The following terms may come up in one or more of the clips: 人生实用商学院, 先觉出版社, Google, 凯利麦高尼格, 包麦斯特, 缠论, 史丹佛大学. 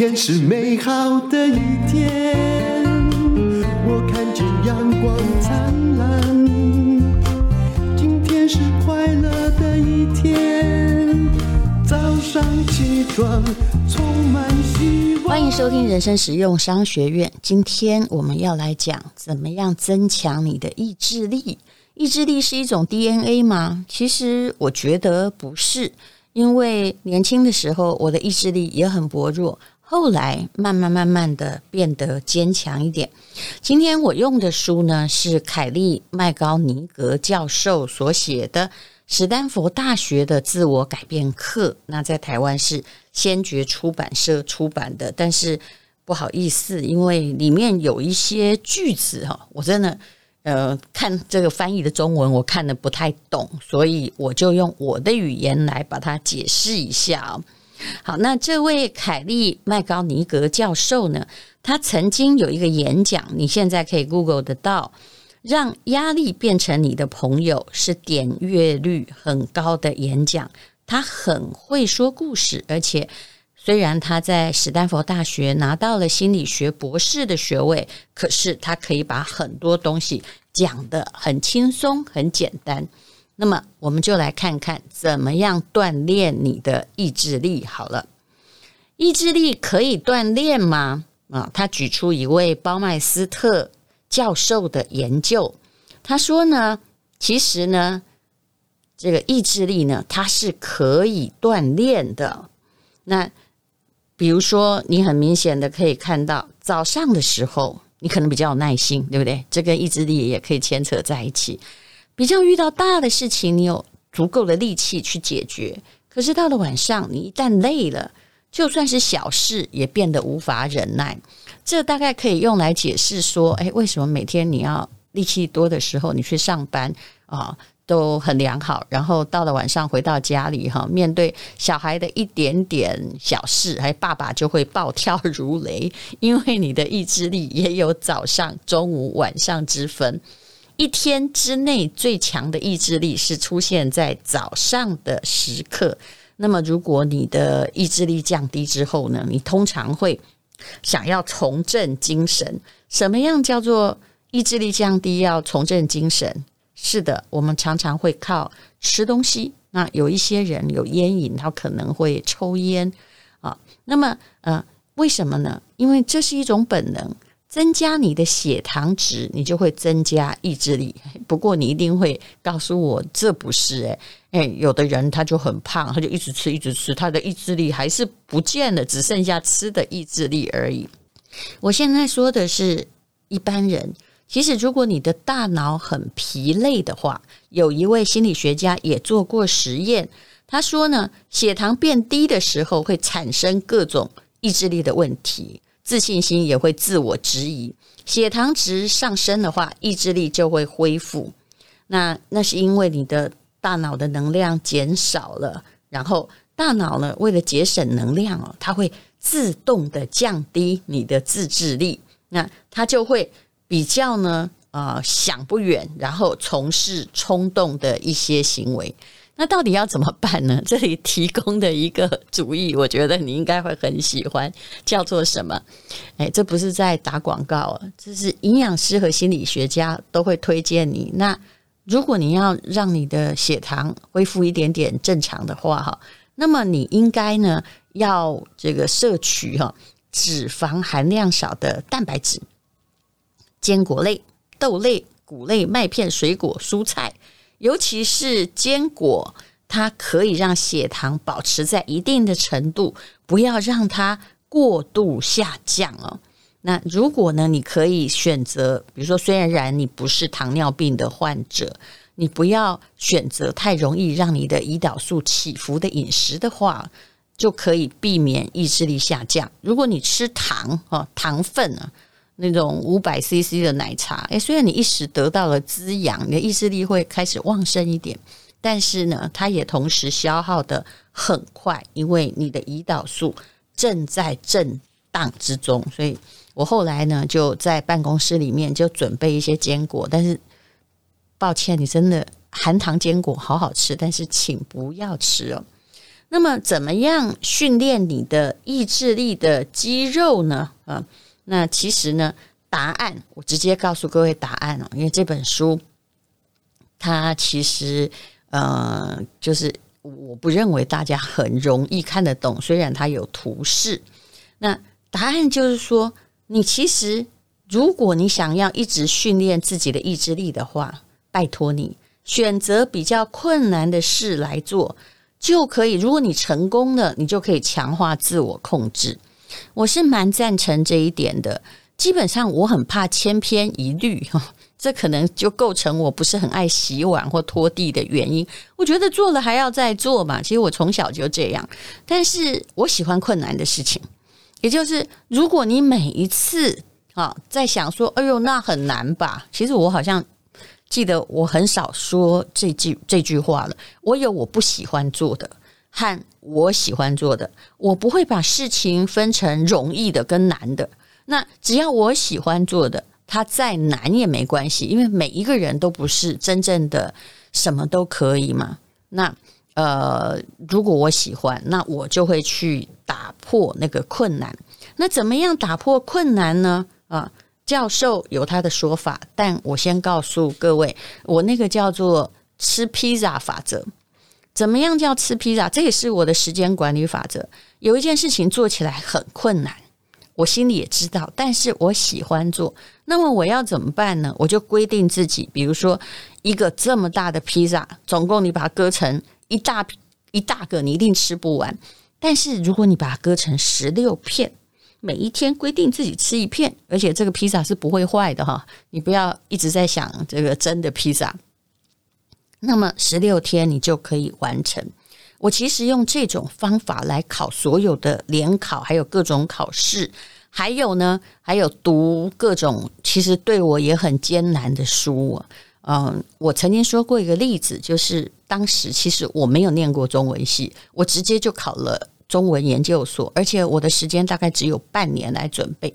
天是美好的一天，我看见阳光灿烂，今天是快乐的一天，早上起床充满希望。欢迎收听人生实用商学院，今天我们要来讲怎么样增强你的意志力。意志力是一种 DNA 吗？其实我觉得不是，因为年轻的时候我的意志力也很薄弱，后来慢慢的变得坚强一点。今天我用的书呢，是凯利麦高尼格教授所写的史丹佛大学的自我改变课，那在台湾是先觉出版社出版的，但是不好意思，因为里面有一些句子我真的看这个翻译的中文我看得不太懂，所以我就用我的语言来把它解释一下。好，那这位凯利麦高尼格教授呢，他曾经有一个演讲，你现在可以 Google 得到，让压力变成你的朋友是点阅率很高的演讲。他很会说故事，而且虽然他在史丹佛大学拿到了心理学博士的学位，可是他可以把很多东西讲得很轻松很简单。那么我们就来看看怎么样锻炼你的意志力好了。意志力可以锻炼吗？他举出一位包麦斯特教授的研究，他说呢，其实呢这个意志力呢它是可以锻炼的。那比如说你很明显的可以看到，早上的时候你可能比较有耐心，对不对？这跟意志力也可以牵扯在一起，比较遇到大的事情你有足够的力气去解决，可是到了晚上你一旦累了，就算是小事也变得无法忍耐。这大概可以用来解释说，为什么每天你要力气多的时候你去上班都很良好，然后到了晚上回到家里面对小孩的一点点小事，还爸爸就会暴跳如雷，因为你的意志力也有早上中午晚上之分。一天之内最强的意志力是出现在早上的时刻，那么如果你的意志力降低之后呢，你通常会想要重振精神。什么样叫做意志力降低要重振精神？是的，我们常常会靠吃东西，那有一些人有烟瘾，他可能会抽烟那么为什么呢？因为这是一种本能，增加你的血糖值你就会增加意志力。不过你一定会告诉我这不是有的人他就很胖，他就一直吃，他的意志力还是不见了，只剩下吃的意志力而已。我现在说的是一般人，其实如果你的大脑很疲累的话，有一位心理学家也做过实验，他说呢，血糖变低的时候会产生各种意志力的问题，自信心也会自我质疑，血糖值上升的话意志力就会恢复。那是因为你的大脑的能量减少了，然后大脑呢为了节省能量它会自动的降低你的自制力，那它就会比较呢想不远，然后从事冲动的一些行为。那到底要怎么办呢？这里提供的一个主意我觉得你应该会很喜欢，叫做什么？这不是在打广告，这是营养师和心理学家都会推荐你。那如果你要让你的血糖恢复一点点正常的话，那么你应该呢要这个摄取脂肪含量少的蛋白质，坚果类、豆类、谷类、麦片、水果、蔬菜，尤其是坚果，它可以让血糖保持在一定的程度，不要让它过度下降那如果呢，你可以选择，比如说虽然你不是糖尿病的患者，你不要选择太容易让你的胰岛素起伏的饮食的话，就可以避免意志力下降。如果你吃糖分那种 500cc 的奶茶，虽然你一时得到了滋养，你的意志力会开始旺盛一点，但是呢它也同时消耗得很快，因为你的胰岛素正在震荡之中。所以我后来呢就在办公室里面就准备一些坚果，但是抱歉，你真的含糖坚果好好吃，但是请不要吃那么怎么样训练你的意志力的肌肉呢？那其实呢，答案我直接告诉各位答案，因为这本书它其实就是我不认为大家很容易看得懂，虽然它有图示。那答案就是说，你其实如果你想要一直训练自己的意志力的话，拜托你选择比较困难的事来做就可以。如果你成功了，你就可以强化自我控制。我是蛮赞成这一点的，基本上我很怕千篇一律，这可能就构成我不是很爱洗碗或拖地的原因。我觉得做了还要再做嘛，其实我从小就这样。但是我喜欢困难的事情，也就是如果你每一次在想说哎呦那很难吧，其实我好像记得我很少说这句话了。我有我不喜欢做的和我喜欢做的，我不会把事情分成容易的跟难的。那只要我喜欢做的，它再难也没关系，因为每一个人都不是真正的什么都可以嘛。那如果我喜欢，那我就会去打破那个困难。那怎么样打破困难呢？教授有他的说法，但我先告诉各位，我那个叫做吃披萨法则。怎么样叫吃披萨？这也是我的时间管理法则。有一件事情做起来很困难，我心里也知道，但是我喜欢做，那么我要怎么办呢？我就规定自己，比如说一个这么大的披萨，总共你把它割成一大个你一定吃不完，但是如果你把它割成16片，每一天规定自己吃一片，而且这个披萨是不会坏的哈，你不要一直在想这个真的披萨，那么16天你就可以完成。我其实用这种方法来考所有的联考，还有各种考试，还有读各种其实对我也很艰难的书。我曾经说过一个例子，就是当时其实我没有念过中文系，我直接就考了中文研究所，而且我的时间大概只有半年来准备。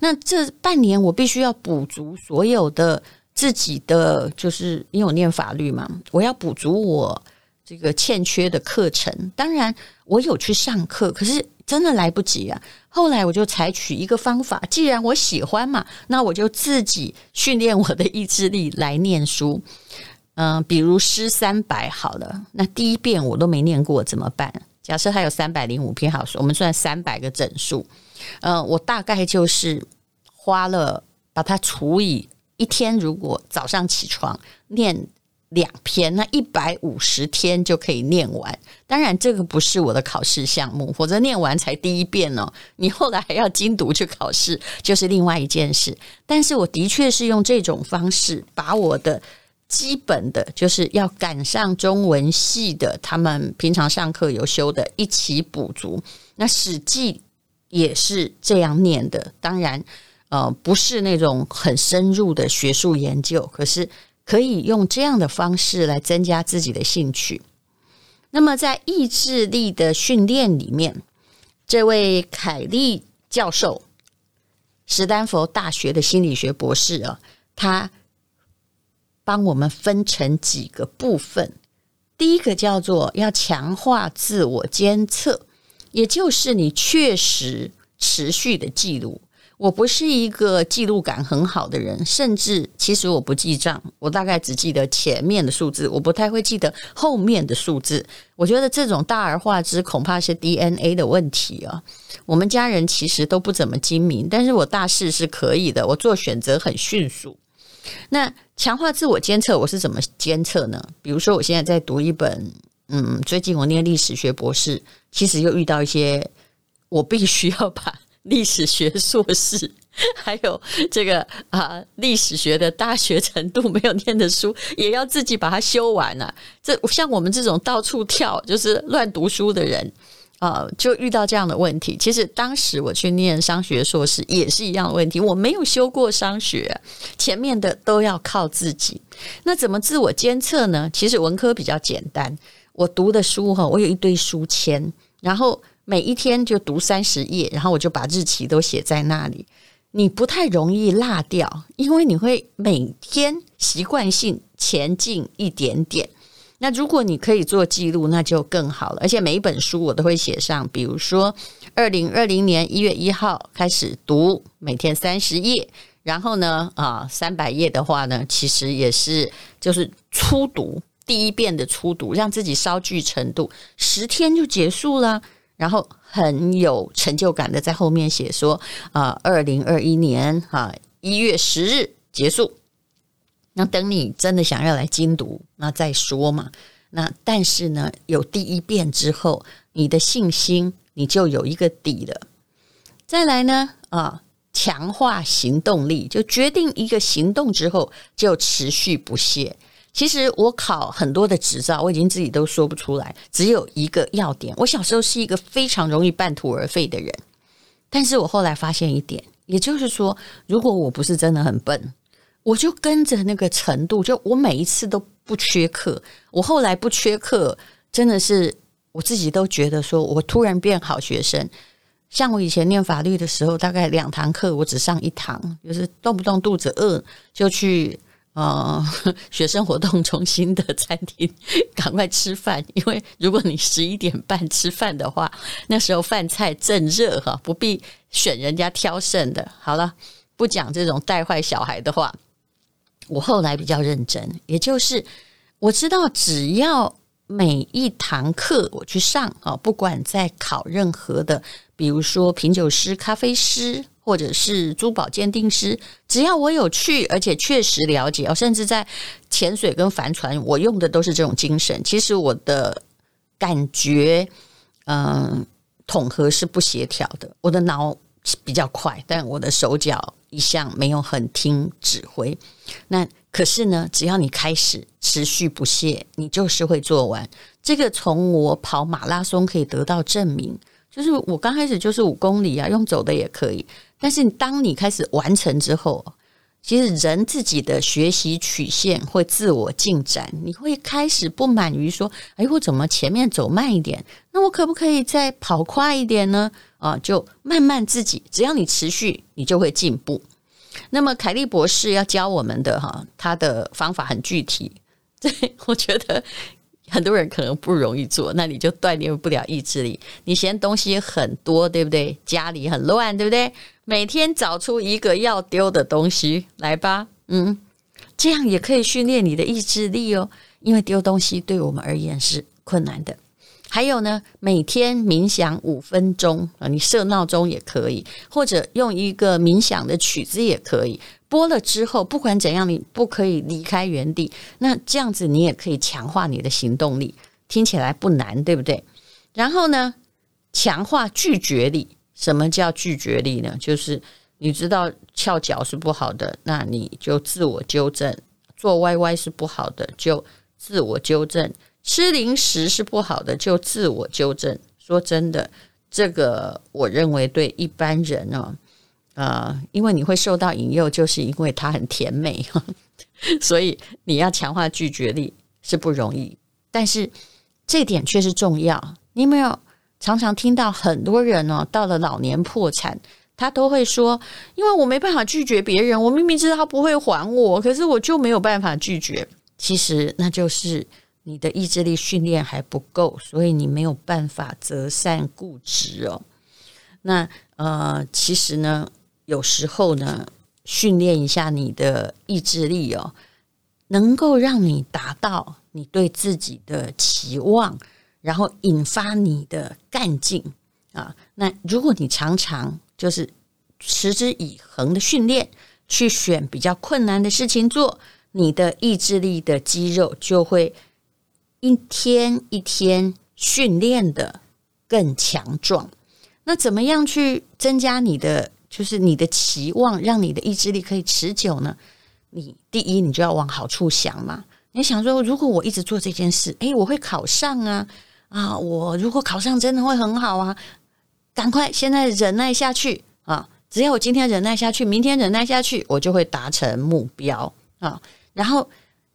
那这半年我必须要补足所有的自己的，就是因为我念法律嘛，我要补足我这个欠缺的课程。当然我有去上课，可是真的来不及啊。后来我就采取一个方法，既然我喜欢嘛，那我就自己训练我的意志力来念书。比如诗300好了，那第一遍我都没念过怎么办？假设还有305篇，好，我们算300个整数。我大概就是花了把它除以一天，如果早上起床念2篇，那150天就可以念完。当然这个不是我的考试项目，否则念完才第一遍哦，你后来还要精读去考试，就是另外一件事。但是我的确是用这种方式把我的基本的，就是要赶上中文系的他们平常上课有修的一起补足。那史记也是这样念的，当然不是那种很深入的学术研究，可是可以用这样的方式来增加自己的兴趣。那么在意志力的训练里面，这位凯利教授，史丹佛大学的心理学博士他帮我们分成几个部分。第一个叫做要强化自我监测，也就是你确实持续的记录。我不是一个记录感很好的人，甚至其实我不记账，我大概只记得前面的数字，我不太会记得后面的数字。我觉得这种大而化之恐怕是 DNA 的问题啊。我们家人其实都不怎么精明，但是我大事是可以的，我做选择很迅速。那强化自我监测，我是怎么监测呢？比如说我现在在读一本最近我念历史学博士，其实又遇到一些我必须要把历史学硕士还有这个历史学的大学程度没有念的书也要自己把它修完啊。这像我们这种到处跳就是乱读书的人就遇到这样的问题。其实当时我去念商学硕士也是一样的问题，我没有修过商学，前面的都要靠自己。那怎么自我监测呢？其实文科比较简单，我读的书我有一堆书签，然后每一天就读30页，然后我就把日期都写在那里。你不太容易落掉，因为你会每天习惯性前进一点点。那如果你可以做记录那就更好了，而且每一本书我都会写上，比如说2020年1月1号开始读，每天30页，然后呢300页的话呢，其实也是就是初读，第一遍的初读，让自己稍具程度，10天就结束了，然后很有成就感的在后面写说2021年1月10日结束。那等你真的想要来精读那再说嘛。那但是呢，有第一遍之后，你的信心你就有一个底了。再来呢强化行动力，就决定一个行动之后就持续不懈。其实我考很多的执照，我已经自己都说不出来，只有一个要点，我小时候是一个非常容易半途而废的人，但是我后来发现一点，也就是说，如果我不是真的很笨，我就跟着那个程度，就我每一次都不缺课，我后来不缺课，真的是我自己都觉得说我突然变好学生。像我以前念法律的时候，大概2堂课我只上1堂，就是动不动肚子饿就去学生活动中心的餐厅赶快吃饭，因为如果你11点半吃饭的话，那时候饭菜正热，不必选人家挑剩的。好了，不讲这种带坏小孩的话，我后来比较认真，也就是我知道只要每一堂课我去上，不管在考任何的，比如说品酒师、咖啡师或者是珠宝鉴定师，只要我有去而且确实了解，甚至在潜水跟帆船我用的都是这种精神，其实我的感觉统合是不协调的，我的脑比较快，但我的手脚一向没有很听指挥。那可是呢，只要你开始持续不懈，你就是会做完。这个从我跑马拉松可以得到证明，就是我刚开始就是5公里啊，用走的也可以，但是当你开始完成之后，其实人自己的学习曲线会自我进展，你会开始不满于说，哎，我怎么前面走慢一点，那我可不可以再跑快一点呢？就慢慢自己，只要你持续你就会进步。那么凯利博士要教我们的他的方法很具体，对，我觉得很多人可能不容易做，那你就锻炼不了意志力。你嫌东西很多，对不对？家里很乱，对不对？每天找出一个要丢的东西来吧，这样也可以训练你的意志力哦。因为丢东西对我们而言是困难的。还有呢，每天冥想5分钟，你设闹钟也可以，或者用一个冥想的曲子也可以。播了之后，不管怎样，你不可以离开原地。那这样子，你也可以强化你的行动力。听起来不难，对不对？然后呢，强化拒绝力。什么叫拒绝力呢？就是你知道翘脚是不好的，那你就自我纠正；做歪歪是不好的，就自我纠正；吃零食是不好的，就自我纠正。说真的，这个我认为对一般人因为你会受到引诱，就是因为它很甜美所以你要强化拒绝力是不容易，但是这点却是重要。你有没有常常听到很多人到了老年破产，他都会说，因为我没办法拒绝别人，我明明知道他不会还我，可是我就没有办法拒绝。其实那就是你的意志力训练还不够，所以你没有办法择善固执哦。那其实呢，有时候呢，训练一下你的意志力能够让你达到你对自己的期望，然后引发你的干劲那如果你常常就是持之以恒的训练，去选比较困难的事情做，你的意志力的肌肉就会一天一天训练的更强壮。那怎么样去增加你的就是你的期望，让你的意志力可以持久呢？你第一，你就要往好处想嘛。你想说，如果我一直做这件事，我会考上啊！我如果考上真的会很好啊！赶快现在忍耐下去啊！只要我今天忍耐下去，明天忍耐下去，我就会达成目标啊！然后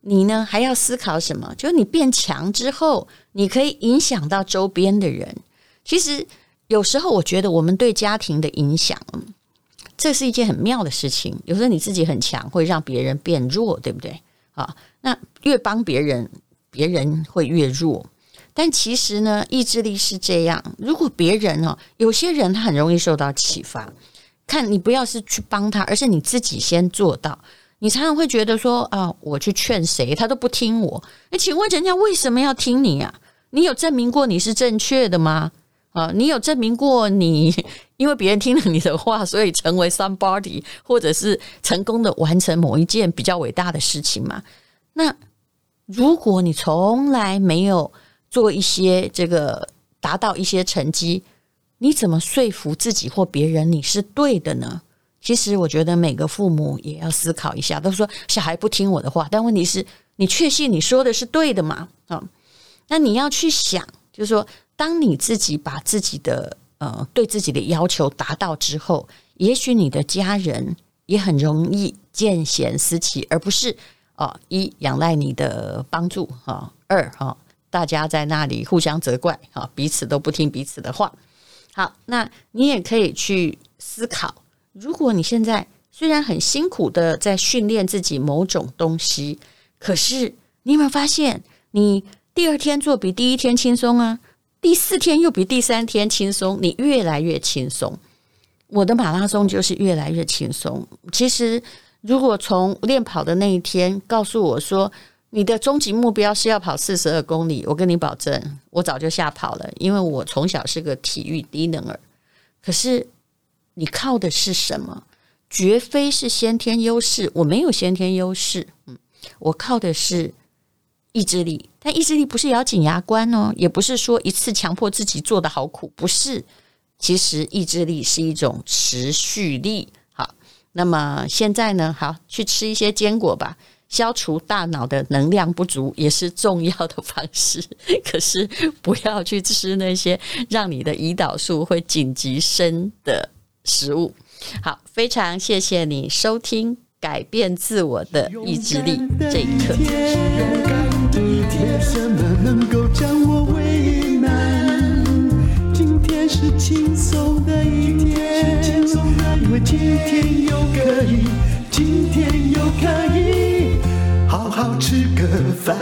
你呢，还要思考什么？就是你变强之后，你可以影响到周边的人。其实有时候我觉得我们对家庭的影响，这是一件很妙的事情。有时候你自己很强，会让别人变弱，对不对？那越帮别人，别人会越弱。但其实呢，意志力是这样，如果别人哦，有些人他很容易受到启发，看你不要是去帮他，而是你自己先做到。你常常会觉得说啊，我去劝谁他都不听我，请问人家为什么要听你啊？你有证明过你是正确的吗？啊，你有证明过你因为别人听了你的话，所以成为 somebody 或者是成功的完成某一件比较伟大的事情吗？那如果你从来没有做一些这个达到一些成绩，你怎么说服自己或别人你是对的呢？其实我觉得每个父母也要思考一下，都说小孩不听我的话，但问题是你确信你说的是对的吗？那你要去想，就是说当你自己把自己的对自己的要求达到之后，也许你的家人也很容易见贤思齐，而不是一仰赖你的帮助，二大家在那里互相责怪，彼此都不听彼此的话。好，那你也可以去思考，如果你现在虽然很辛苦的在训练自己某种东西，可是你有没有发现你第二天做比第一天轻松啊，第四天又比第三天轻松，你越来越轻松。我的马拉松就是越来越轻松。其实如果从练跑的那一天告诉我说你的终极目标是要跑42公里，我跟你保证我早就下跑了，因为我从小是个体育低能儿。可是你靠的是什么？绝非是先天优势，我没有先天优势，我靠的是意志力。但意志力不是咬紧牙关哦，也不是说一次强迫自己做得好苦，不是。其实意志力是一种持续力。好，那么现在呢，好，去吃一些坚果吧，消除大脑的能量不足也是重要的方式，可是不要去吃那些让你的胰岛素会紧急升的食物。好，非常谢谢你收听《改变自我的意志力》这一课。勇敢的一天，什么能够将我为难？今天是轻松的一天，因为今天又可以，今天又可以好好吃个饭。